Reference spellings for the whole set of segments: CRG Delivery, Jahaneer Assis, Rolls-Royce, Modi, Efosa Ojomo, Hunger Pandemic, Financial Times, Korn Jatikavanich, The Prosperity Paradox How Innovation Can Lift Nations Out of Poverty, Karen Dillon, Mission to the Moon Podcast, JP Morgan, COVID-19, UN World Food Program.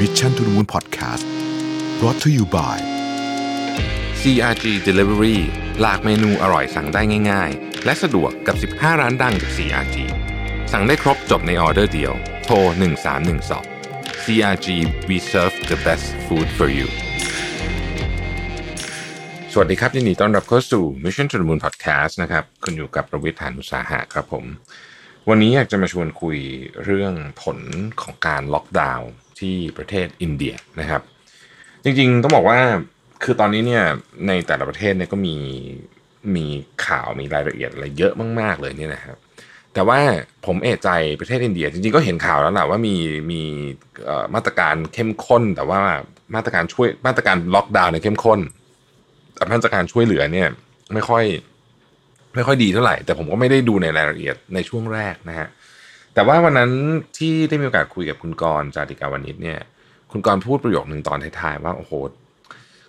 Mission to the Moon Podcast brought to you by CRG Delivery หลากเมนูอร่อยสั่งได้ง่ายๆและสะดวกกับ15ร้านดังจาก CRG สั่งได้ครบจบในออเดอร์เดียวโทร1312 CRG We serve the best food for youสวัสดีครับยินดีต้อนรับเข้าสู่ Mission to the Moon Podcast นะครับคุณอยู่กับประวิตร หาญอุตสาหะครับผมวันนี้อยากจะมาชวนคุยเรื่องผลของการล็อกดาวน์ที่ประเทศอินเดียนะครับจริงๆต้องบอกว่าคือตอนนี้เนี่ยในแต่ละประเทศเนี่ยก็มีข่าวมีรายละเอียดอะไรเยอะมากๆเลยเนี่ยนะครับแต่ว่าผมเอะใจประเทศอินเดียจริงๆก็เห็นข่าวแล้วแหละว่ามีมาตรการเข้มข้นแต่ว่ามาตรการล็อกดาวน์เนี่ยเข้มข้นแต่มาตรการช่วยเหลือเนี่ยไม่ค่อยดีเท่าไหร่แต่ผมก็ไม่ได้ดูในรายละเอียดในช่วงแรกนะฮะแต่ว่าวันนั้นที่ได้มีโอกาสคุยกับคุณกรณ์ จาติกาวณิชเนี่ยคุณกรณ์พูดประโยคนึงตอนท้ายๆว่าโอ้โห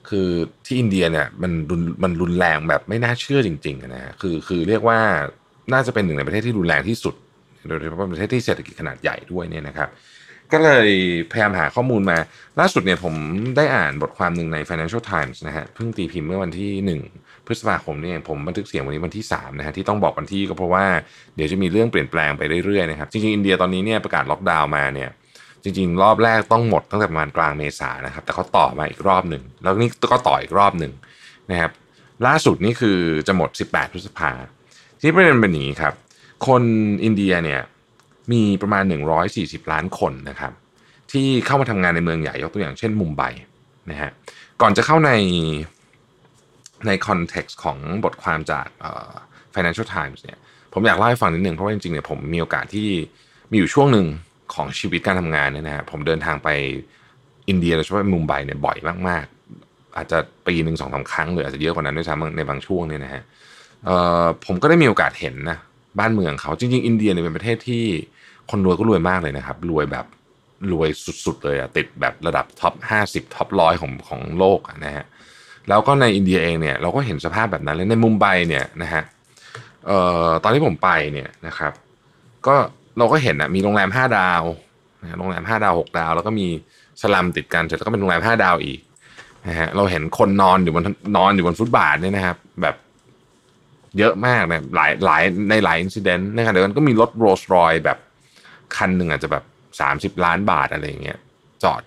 คือที่อินเดียเนี่ยมันรุนแรงแบบไม่น่าเชื่อจริงๆนะฮะคือเรียกว่าน่าจะเป็นหนึ่งในประเทศที่รุนแรงที่สุดโดยเฉพาะประเทศที่เศรษฐกิจขนาดใหญ่ด้วยเนี่ยนะครับก็เลยพยายามหาข้อมูลมาล่าสุดเนี่ยผมได้อ่านบทความหนึ่งใน Financial Times นะฮะเพิ่งตีพิมพ์เมื่อวันที่1พฤษภาคมนี่เองผมบันทึกเสียงวันนี้วันที่3นะฮะที่ต้องบอกวันที่ก็เพราะว่าเดี๋ยวจะมีเรื่องเปลี่ยนแปลงไปเรื่อยๆนะครับจริงๆอินเดียตอนนี้เนี่ยประกาศล็อกดาวน์มาเนี่ยจริงๆรอบแรกต้องหมดตั้งแต่ประมาณกลางเมษายนนะครับแต่เขาต่อมาอีกรอบหนึ่งแล้วนี่ก็ต่ออีกรอบหนึ่งนะครับล่าสุดนี่คือจะหมด18พฤษภาคมที่ประเด็นเป็นอย่างนี้ครับคนอินเดียเนี่ยมีประมาณ140ล้านคนนะครับที่เข้ามาทำงานในเมืองใหญ่ยกตัวอย่างเช่นมุมไบนะฮะก่อนจะเข้าในคอนเท็กซ์ของบทความจากFinancial Times เนี่ยผมอยากเล่าให้ฟังนิดนึงเพราะว่าจริงๆเนี่ยผมมีโอกาสที่มีอยู่ช่วงหนึ่งของชีวิตการทำงานเนี่ยนะฮะผมเดินทางไปอินเดียโดยเฉพาะมุมไบเนี่ยบ่อยมากๆอาจจะปีนึง 2-3 ครั้งหรืออาจจะเยอะกว่านั้นด้วยซ้ำในบางช่วงเนี่ยนะฮะผมก็ได้มีโอกาสเห็นนะบ้านเมืองเขาจริงๆอินเดียเนี่ยเป็นประเทศที่คนรวยก็รวยมากเลยนะครับรวยแบบรวยสุดๆเลยอะติดแบบระดับท็อป50ท็อป100ของโลกนะฮะแล้วก็ในอินเดียเองเนี่ยเราก็เห็นสภาพแบบนั้นเลยในมุมไบเนี่ยนะฮะตอนที่ผมไปเนี่ยนะครับก็เราก็เห็นนะมีโรงแรม5ดาวนะโรงแรม5ดาว6ดาวแล้วก็มีสลัมติดกันเสร็จแล้วก็เป็นโรงแรม5ดาวอีกนะฮะเราเห็นคนนอนอยู่บนฟุตบาทเนี่ยนะครับแบบเยอะมากนะหลายในหลายอินซิเดนต์นะครับเดี๋ยวมันก็มีรถ Rolls-Royce แบบคันหนึ่งอาจจะแบบ30ล้านบาทอะไรอย่างเงี้ยจอด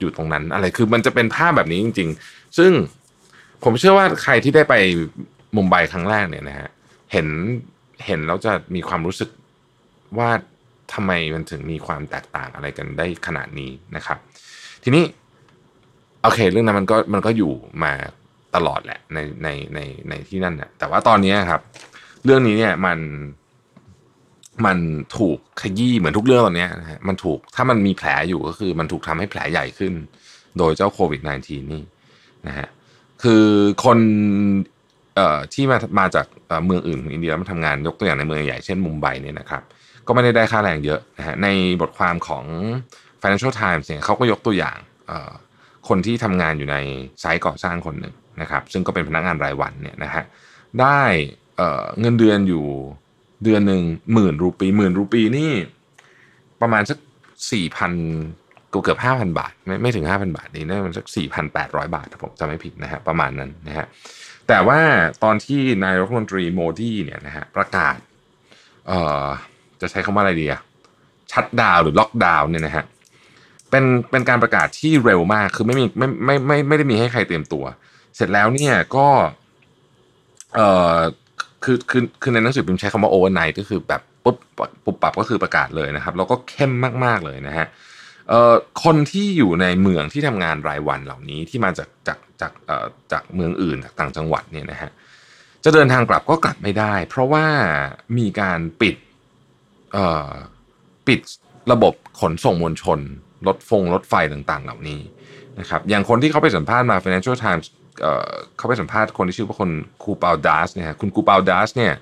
อยู่ตรงนั้นอะไรคือมันจะเป็นภาพแบบนี้จริงๆซึ่งผมเชื่อว่าใครที่ได้ไปมุมไบครั้งแรกเนี่ยนะฮะเห็นแล้วจะมีความรู้สึกว่าทำไมมันถึงมีความแตกต่างอะไรกันได้ขนาดนี้นะครับทีนี้โอเคเรื่องนั้นมันก็อยู่มาตลอดแหละในที่นั่นนะแต่ว่าตอนนี้ครับเรื่องนี้เนี่ยมันถูกขยี้เหมือนทุกเรื่องตอนนี้นะฮะมันถูกถ้ามันมีแผลอยู่ก็คือมันถูกทำให้แผลใหญ่ขึ้นโดยเจ้าโควิด-19 นี่นะฮะคือคนที่มาจากเมืองอื่นของอินเดียมาทำงานยกตัวอย่างในเมืองใหญ่เช่นมุมไบเนี่ยนะครับก็ไม่ได้ค่าแรงเยอะนะฮะในบทความของ Financial Times เนี่ยเขาก็ยกตัวอย่างคนที่ทำงานอยู่ในไซต์ก่อสร้างคนหนึ่งนะครับซึ่งก็เป็นพนักงานรายวันเนี่ยนะฮะได้เงินเดือนอยู่เดือนหนึ่ง10,000 รูปีนี่ประมาณสัก 4,000 เกือบ 5,000 บาทไม่ถึง 5,000 บาทนี่ได้มันสัก 4,800 บาทถ้าผมจำไม่ผิดนะฮะประมาณนั้นนะฮะแต่ว่าตอนที่นายกรัฐมนตรีโมดีเนี่ยนะฮะประกาศจะใช้คำว่าอะไรดีอะชัตดาวน์หรือล็อกดาวน์เนี่ยนะฮะเป็นการประกาศที่เร็วมากคือไม่ได้มีให้ใครเตรียมตัวเสร็จแล้วเนี่ยก็คือในหนังสือพิมพ์ใช้คำว่า overnight ก็คือแบบปุ๊บปับก็คือประกาศเลยนะครับแล้วก็เข้มมากๆเลยนะฮะคนที่อยู่ในเมืองที่ทำงานรายวันเหล่านี้ที่มาจากเมืองอื่นจากต่างจังหวัดเนี่ยนะฮะจะเดินทางกลับก็กลับไม่ได้เพราะว่ามีการปิดระบบขนส่งมวลชนรถไฟต่างๆเหล่านี้นะครับอย่างคนที่เขาไปสัมภาษณ์มา Financial Times เขาไปสัมภาษณ์คนที่ชื่อว่าคนคูปาวดัสเนี่ยคุณคูปาวดัสเนี่ย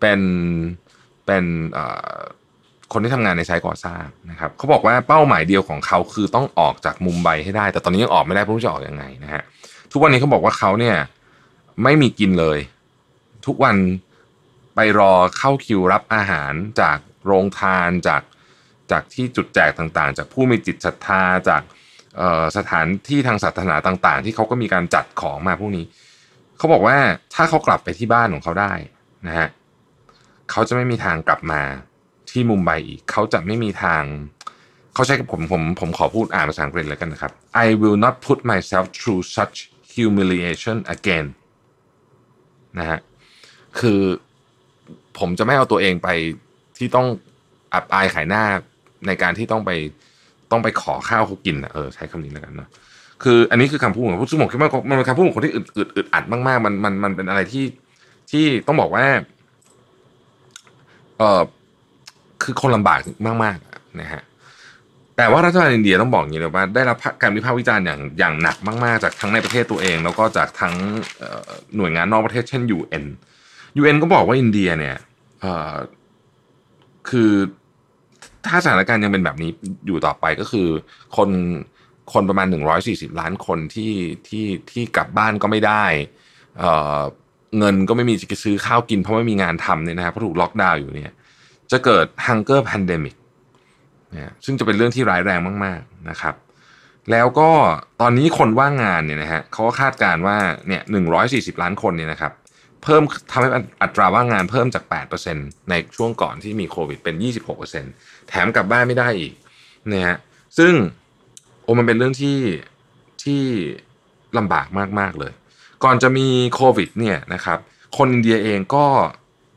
เป็นคนที่ทำงานในไซต์ก่อสร้างนะครับเขาบอกว่าเป้าหมายเดียวของเขาคือต้องออกจากมุมไบให้ได้แต่ตอนนี้ยังออกไม่ได้เพราะจะออกยังไงนะฮะทุกวันนี้เขาบอกว่าเขาเนี่ยไม่มีกินเลยทุกวันไปรอเข้าคิวรับอาหารจากโรงทานจากที่จุดแจกต่างๆจากผู้มีจิตศรัทธาจาก สถานที่ทางศาสนาต่างๆที่เขาก็มีการจัดของมาพวกนี้เขาบอกว่าถ้าเขากลับไปที่บ้านของเขาได้นะฮะเขาจะไม่มีทางกลับมาที่มุมไบอีกเขาจะไม่มีทางเขาใช้กับผมขอพูดอ่านภาษาอังกฤษแล้วกันนะครับ I will not put myself through such humiliation again นะฮะคือผมจะไม่เอาตัวเองไปที่ต้องอับอายขายหน้าในการที่ต้องไปขอข้าวเขากินนะใช้คำนี้แล้วกันเนาะคืออันนี้คือคำพูดของผู้ซึ่งผมคิดว่ามันเป็นคำพูดของคนที่อึดอัดมากๆมันเป็นอะไรที่ต้องบอกว่าคือคนลำบากมากๆนะฮะแต่ว่ารัฐบาลอินเดียต้องบอกอย่างนี้เลยว่าได้รับการวิพากษ์วิจารณ์อย่างหนักมากๆจากทั้งในประเทศตัวเองแล้วก็จากทั้งหน่วยงานนอกประเทศเช่น UN ก็บอกว่าอินเดียเนี่ยคือถ้าสถานการณ์ยังเป็นแบบนี้อยู่ต่อไปก็คือคนประมาณ140ล้านคนที่กลับบ้านก็ไม่ได้เงินก็ไม่มีจะซื้อข้าวกินเพราะไม่มีงานทำเนี่ยนะครับเพราะถูกล็อกดาวน์อยู่เนี่ยจะเกิด Hunger Pandemic เนี่ยซึ่งจะเป็นเรื่องที่ร้ายแรงมากๆนะครับแล้วก็ตอนนี้คนว่างงานเนี่ยนะฮะเขาก็คาดการณ์ว่าเนี่ย140ล้านคนเนี่ยนะครับเพิ่มทำให้อัตราว่างงานเพิ่มจาก 8% ในช่วงก่อนที่มีโควิดเป็น 26% แถมกลับบ้านไม่ได้อีกนะฮะซึ่งมันเป็นเรื่องที่ลำบากมากๆเลยก่อนจะมีโควิดเนี่ยนะครับคนอินเดียเองก็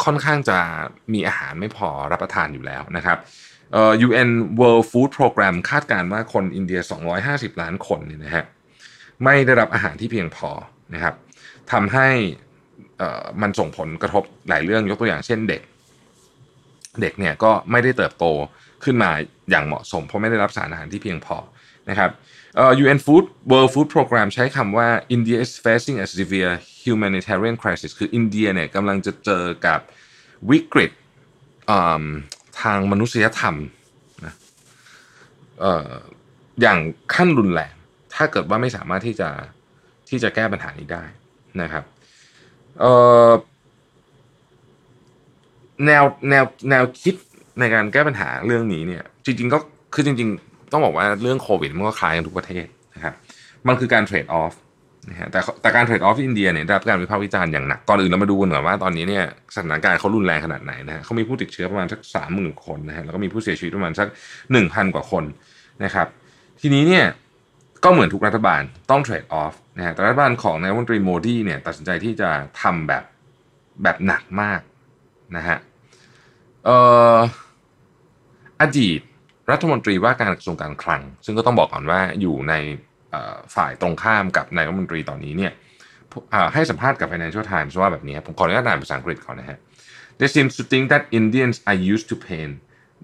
ค่อนข้างจะมีอาหารไม่พอรับประทานอยู่แล้วนะครับUN World Food Program คาดการณ์ว่าคนอินเดีย250ล้านคนเนี่ยนะฮะไม่ได้รับอาหารที่เพียงพอนะครับทำให้มันส่งผลกระทบหลายเรื่องยกตัวอย่างเช่นเด็กเนี่ยก็ไม่ได้เติบโตขึ้นมาอย่างเหมาะสมเพราะไม่ได้รับสารอาหารที่เพียงพอนะครับUN World Food Program ใช้คำว่า India is facing a severe humanitarian crisis คืออินเดียเนี่ยกำลังจะเจอกับวิกฤตทางมนุษยธรรมนะอย่างขั้นรุนแรงถ้าเกิดว่าไม่สามารถที่จะแก้ปัญหานี้ได้นะครับแนวคิดในการแก้ปัญหาเรื่องนี้เนี่ยจริงๆก็คือจริงๆต้องบอกว่าเรื่องโควิดมันก็คล้ายกันทุกประเทศนะครับมันคือการเทรดออฟนะฮะแต่การเทรดออฟที่อินเดียเนี่ยได้รับการวิพากษ์วิจารณ์อย่างหนักก่อนอื่นเรามาดูกันก่อนว่าตอนนี้เนี่ยสถานการณ์เขารุนแรงขนาดไหนนะฮะเขามีผู้ติดเชื้อประมาณสัก 30,000 คนนะฮะแล้วก็มีผู้เสียชีวิตประมาณสัก 1,000 กว่าคนนะครับทีนี้เนี่ยก็เหมือนทุกรัฐบาลต้องเทรดออฟนะฮะแต่รัฐบาลของนายกรัฐมนตรีโมดีเนี่ยตัดสินใจที่จะทำแบบหนักมากนะฮะอดีตรัฐมนตรีว่าการกระทรวงการคลังซึ่งก็ต้องบอกก่อนว่าอยู่ในฝ่ายตรงข้ามกับนายกรัฐมนตรีตอนนี้เนี่ยให้สัมภาษณ์กับ Financial Times ว่าแบบนี้ผมขออนุญาตอ่านภาษาอังกฤษก่อนนะฮะ They seem to think that Indians are used to pain.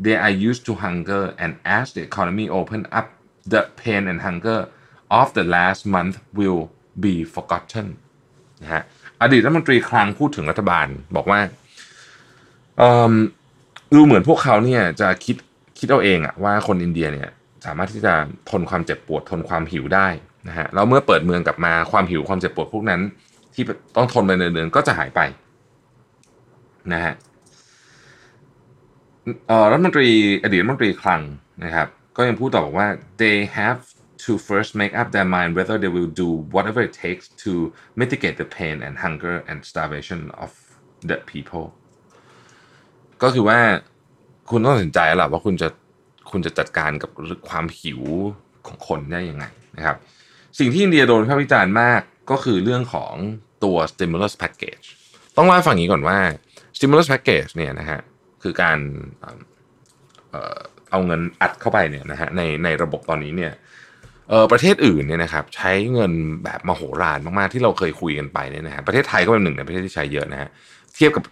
They are used to hunger, and as the economy open up, the pain and hunger of the last month will be forgotten นะฮะอดีตรัฐมนตรีคลังพูดถึงรัฐบาลบอกว่าดูเหมือนพวกเขาเนี่ยจะคิดเอาเองอะว่าคนอินเดียเนี่ยสามารถที่จะทนความเจ็บปวดทนความหิวได้นะฮะแล้วเมื่อเปิดเมืองกลับมาความหิวความเจ็บปวดพวกนั้นที่ต้องทนไปเนืองๆก็จะหายไปนะฮะรัฐมนตรีอดีตรัฐมนตรีคลังนะครับก็ยังพูดต่อบอกว่า they have to first make up their mind whether they will do whatever it takes to mitigate the pain and hunger and starvation of the people ก็คือว่าคุณต้องตัดสินใจแล้วล่ะว่าคุณจะจัดการกับความหิวของคนได้ยังไงนะครับสิ่งที่อินเดียโดนวิพากษ์วิจารณ์มากก็คือเรื่องของตัว stimulus package ต้องเล่าให้ฟังอย่างนี้ก่อนว่า stimulus package เนี่ยนะฮะคือการเอาเงินอัดเข้าไปเนี่ยนะฮะในระบบตอนนี้เนี่ยประเทศอื่นเนี่ยนะครับใช้เงินแบบมโหฬารมากๆที่เราเคยคุยกันไปเนี่ยนะฮะประเทศไทยก็เป็นหนึ่งในประเทศที่ใช้เยอะนะฮะเทียบกับ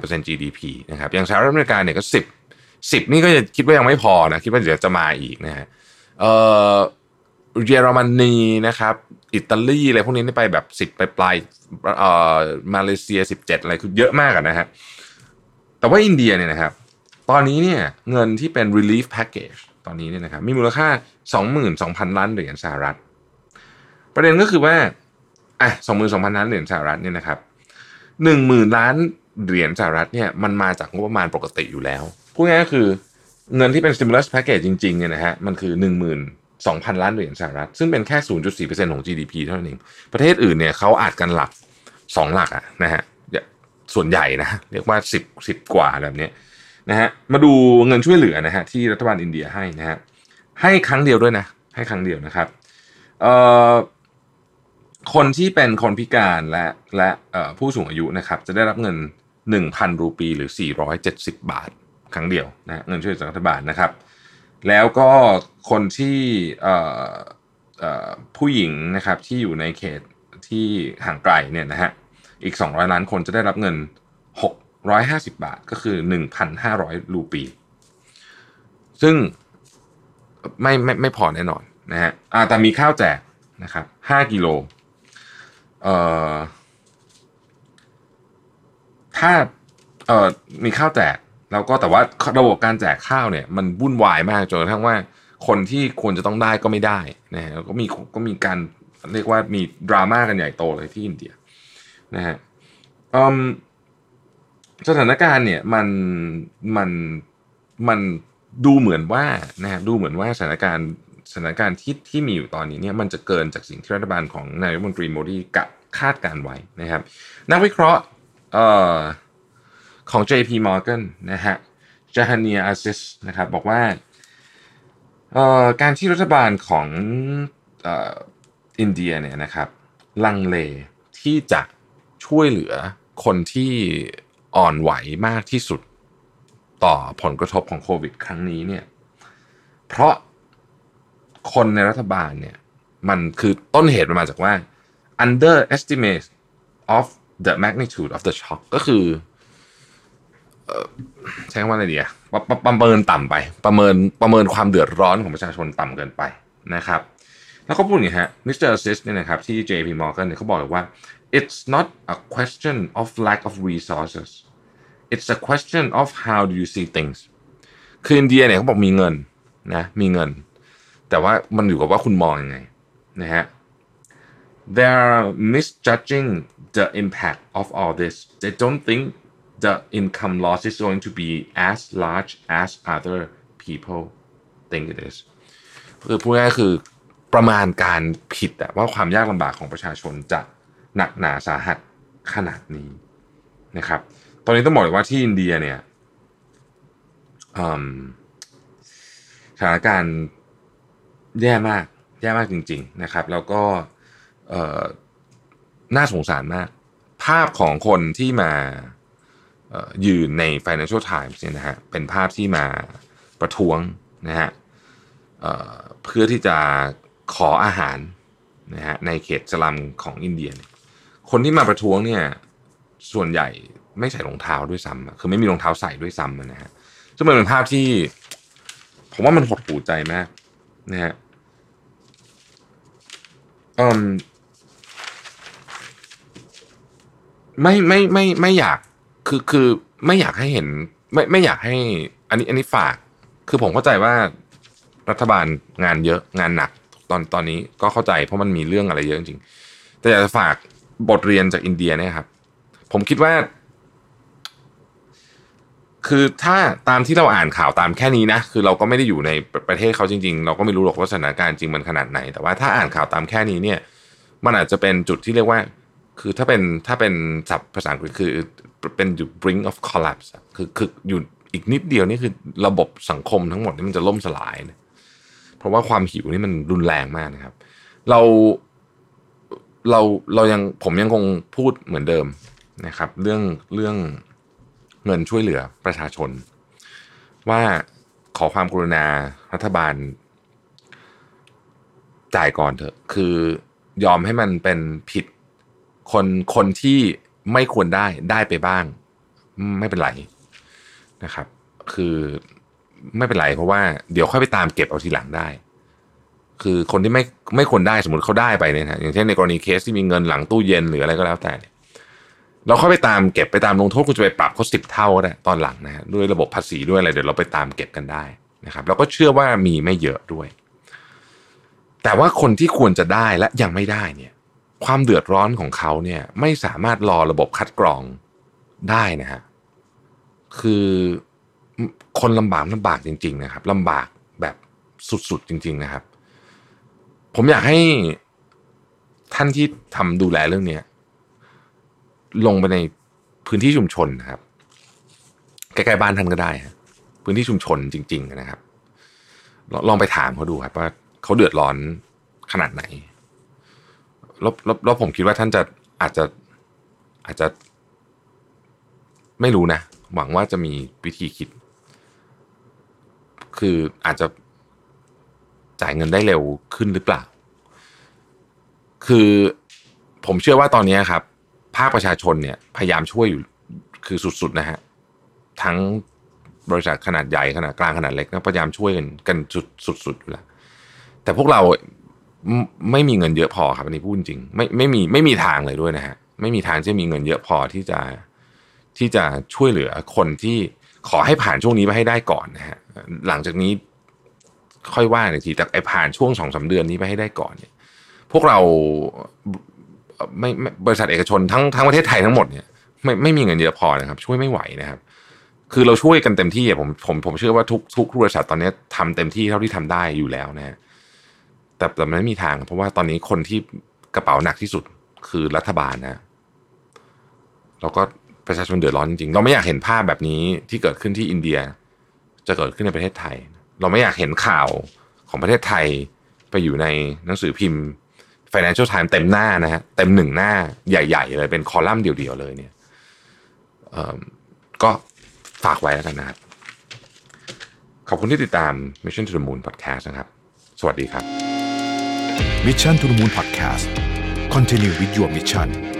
เปอร์เซ็นต์ GDP นะครับอย่างสหรัฐอเมริกาเนี่ยก็10นี่ก็จะคิดว่ายังไม่พอนะคิดว่าเดี๋ยวจะมาอีกนะฮะเยอรมนีนะครับอิตาลีอะไรพวกนี้ไปแบบ10ปลายๆมาเลเซีย17อะไรคือเยอะมากนะฮะแต่ว่าอินเดียเนี่ยนะครับตอนนี้เนี่ยเงินที่เป็น relief package ตอนนี้เนี่ยนะครับมีมูลค่า 22,000 ล้านเหรียญสหรัฐประเด็นก็คือว่า22,000 ล้านเหรียญสหรัฐเนี่ยนะครับ 10,000 ล้านเหรียญสหรัฐเนี่ยมันมาจากงบประมาณปกติอยู่แล้วพูดง่ายๆคือเงินที่เป็น stimulus package จริงๆเนี่ยนะฮะมันคือ 2,000 ล้านเหรียญสหรัฐซึ่งเป็นแค่ 0.4% ของ GDP เท่านั้นเองประเทศอื่นเนี่ยเขาอาจกันหลัก2หลักอะนะฮะส่วนใหญ่นะเรียกว่า10กว่าแบบนี้นะฮะมาดูเงินช่วยเหลือนะฮะที่รัฐบาลอินเดียให้นะฮะให้ครั้งเดียวด้วยนะให้ครั้งเดียวนะครับคนที่เป็นคนพิการและผู้สูงอายุนะครับจะได้รับเงิน 1,000 รูปีหรือ470บาทครั้งเดียวนะเงินช่วยจากรัฐบาลนะครับแล้วก็คนที่ผู้หญิงนะครับที่อยู่ในเขตที่ห่างไกลเนี่ยนะฮะอีก200ล้านคนจะได้รับเงิน650บาทก็คือ 1,500 รูปีซึ่งไม่พอแน่นอนนะฮะแต่มีข้าวแจกนะครับ5กิโลถ้ามีข้าวแจกแล้วก็แต่ว่าระบบการแจกข้าวเนี่ยมันวุ่นวายมากจนกระทั่งว่าคนที่ควรจะต้องได้ก็ไม่ได้นะฮะแล้วก็มีการเรียกว่ามีดราม่ากันใหญ่โตเลยที่อินเดียนะฮะสถานการณ์เนี่ยมันดูเหมือนว่านะฮะดูเหมือนว่าสถานการณ์ที่มีอยู่ตอนนี้เนี่ยมันจะเกินจากสิ่งที่รัฐบาลของนายกรัฐมนตรีโมดีคาดการไว้นะครับนักวิเคราะห์ของ JP Morgan นะฮะ Jahaneer Assis นะครับบอกว่าการที่รัฐบาลของอินเดียเนี่ยนะครับลังเลที่จะช่วยเหลือคนที่อ่อนไหวมากที่สุดต่อผลกระทบของโควิดครั้งนี้เนี่ยเพราะคนในรัฐบาลเนี่ยมันคือต้นเหตุมันมาจากว่า underestimate of the magnitude of the shock ก็คือใช้คำว่าอะไรดีประเมินต่ำไปประเมินความเดือดร้อนของประชาชนต่ำเกินไปนะครับแล้วเขาพูดอย่างนี้ฮะมิสเตอร์ซิสเนี่ยนะครับที่ JP Morgan เนี่ยเขาบอกเลยว่า it's not a question of lack of resources it's a question of how do you see things คืออินเดียเนี่ยเขาบอกมีเงินนะมีเงินแต่ว่ามันอยู่กับว่าคุณมองยังไงนะฮะ they're misjudging the impact of all this they don't think the income loss is going to be as large as other people think it is คือพูดง่ายคือประมาณการผิดอะว่าความยากลำบากของประชาชนจะหนักหนาสาหัสขนาดนี้นะครับตอนนี้ต้องบอกเลยว่าที่อินเดียเนี่ยสถานการณ์แย่มากจริงๆนะครับแล้วก็น่าสงสารมากภาพของคนที่มายืนใน Financial Times เนี่ยนะฮะเป็นภาพที่มาประท้วงนะฮะเพื่อที่จะขออาหารนะฮะในเขตสลัมของอินเดียคนที่มาประท้วงเนี่ยส่วนใหญ่ไม่ใส่รองเท้าด้วยซ้ำคือไม่มีรองเท้าใส่ด้วยซ้ำนะฮะซึ่งมันเป็นภาพที่ผมว่ามันหดหู่ใจมากนะฮะไม่อยากคือไม่อยากให้เห็นไม่อยากให้อันนี้ฝากคือผมเข้าใจว่ารัฐบาลงานเยอะงานหนักตอนนี้ก็เข้าใจเพราะมันมีเรื่องอะไรเยอะจริงแต่อยากจะฝากบทเรียนจากอินเดียเนี่ยครับผมคิดว่าคือถ้าตามที่เราอ่านข่าวตามแค่นี้นะคือเราก็ไม่ได้อยู่ในประเทศเขาจริงๆเราก็ไม่รู้หรอกว่าสถานการณ์จริงมันขนาดไหนแต่ว่าถ้าอ่านข่าวตามแค่นี้เนี่ยมันอาจจะเป็นจุดที่เรียกว่าคือถ้าเป็นศัพท์ภาษาอังกฤษคือเป็นอยู่ brink of collapse คืออยู่อีกนิดเดียวนี่คือระบบสังคมทั้งหมดนี่มันจะล่มสลายนะเพราะว่าความหิวนี่มันรุนแรงมากนะครับเรายังผมยังคงพูดเหมือนเดิมนะครับเรื่องเงินช่วยเหลือประชาชนว่าขอความกรุณารัฐบาลจ่ายก่อนเถอะคือยอมให้มันเป็นผิดคนที่ไม่ควรได้ไปบ้างไม่เป็นไรนะครับคือไม่เป็นไรเพราะว่าเดี๋ยวค่อยไปตามเก็บเอาทีหลังได้คือคนที่ไม่ควรได้สมมติเขาได้ไปเนี่ยนะอย่างเช่นในกรณีเคสที่มีเงินหลังตู้เย็นหรืออะไรก็แล้วแต่เราค่อยไปตามเก็บไปตามลงโทษคุณจะไปปรับเขา10เท่าก็ได้ตอนหลังนะฮะด้วยระบบภาษีด้วยอะไรเดี๋ยวเราไปตามเก็บกันได้นะครับแล้วก็เชื่อว่ามีไม่เยอะด้วยแต่ว่าคนที่ควรจะได้และยังไม่ได้เนี่ยความเดือดร้อนของเขาเนี่ยไม่สามารถรอระบบคัดกรองได้นะฮะคือคนลำบากจริงๆนะครับลำบากแบบสุดๆจริงๆนะครับ ผมอยากให้ท่านที่ทำดูแลเรื่องนี้ลงไปในพื้นที่ชุมชนนะครับใกล้ๆบ้านท่านก็ได้ฮะพื้นที่ชุมชนจริงๆนะครับลองไปถามเขาดูครับว่าเขาเดือดร้อนขนาดไหนแล้วผมคิดว่าท่านจะอาจจะไม่รู้นะหวังว่าจะมีวิธีคิดคืออาจจะจ่ายเงินได้เร็วขึ้นหรือเปล่าคือผมเชื่อว่าตอนนี้ครับภาคประชาชนเนี่ยพยายามช่วยอยู่คือสุดๆนะฮะทั้งบริษัทขนาดใหญ่ขนาดกลางขนาดเล็กนะพยายามช่วยกันสุดๆอยู่แล้วแต่พวกเราไม่มีเงินเยอะพอครับอันนี้พูดจริงไม่มีทางเลยด้วยนะฮะไม่มีทางที่จะมีเงินเยอะพอที่จะช่วยเหลือคนที่ขอให้ผ่านช่วงนี้ไปให้ได้ก่อนนะฮะหลังจากนี้ค่อยว่ากันอีกทีแต่ไอ้ผ่านช่วง 2-3 เดือนนี้ไปให้ได้ก่อนเนี่ยพวกเราไม่บริษัทเอกชนทั้งประเทศไทยทั้งหมดเนี่ยไม่มีเงินเยอะพอนะครับช่วยไม่ไหวนะครับคือเราช่วยกันเต็มที่อ่ะผมเชื่อว่าทุกบริษัทตอนนี้ทำเต็มที่เท่าที่ทำได้อยู่แล้วนะฮะแต่มันไม่มีทางเพราะว่าตอนนี้คนที่กระเป๋าหนักที่สุดคือรัฐบาลนะแล้วก็ประชาชนเดือดร้อนจริงๆเราไม่อยากเห็นภาพแบบนี้ที่เกิดขึ้นที่อินเดียจะเกิดขึ้นในประเทศไทยเราไม่อยากเห็นข่าวของประเทศไทยไปอยู่ในหนังสือพิมพ์ Financial Times เต็มหน้านะฮะเต็มหนึ่งหน้าใหญ่ๆเลยเป็นคอลัมน์เดียวๆเลยเนี่ยก็ฝากไว้แล้วกันนะครับขอบคุณที่ติดตาม Mission to the Moon Podcast นะครับสวัสดีครับ Mission to the Moon Podcast Continue with your mission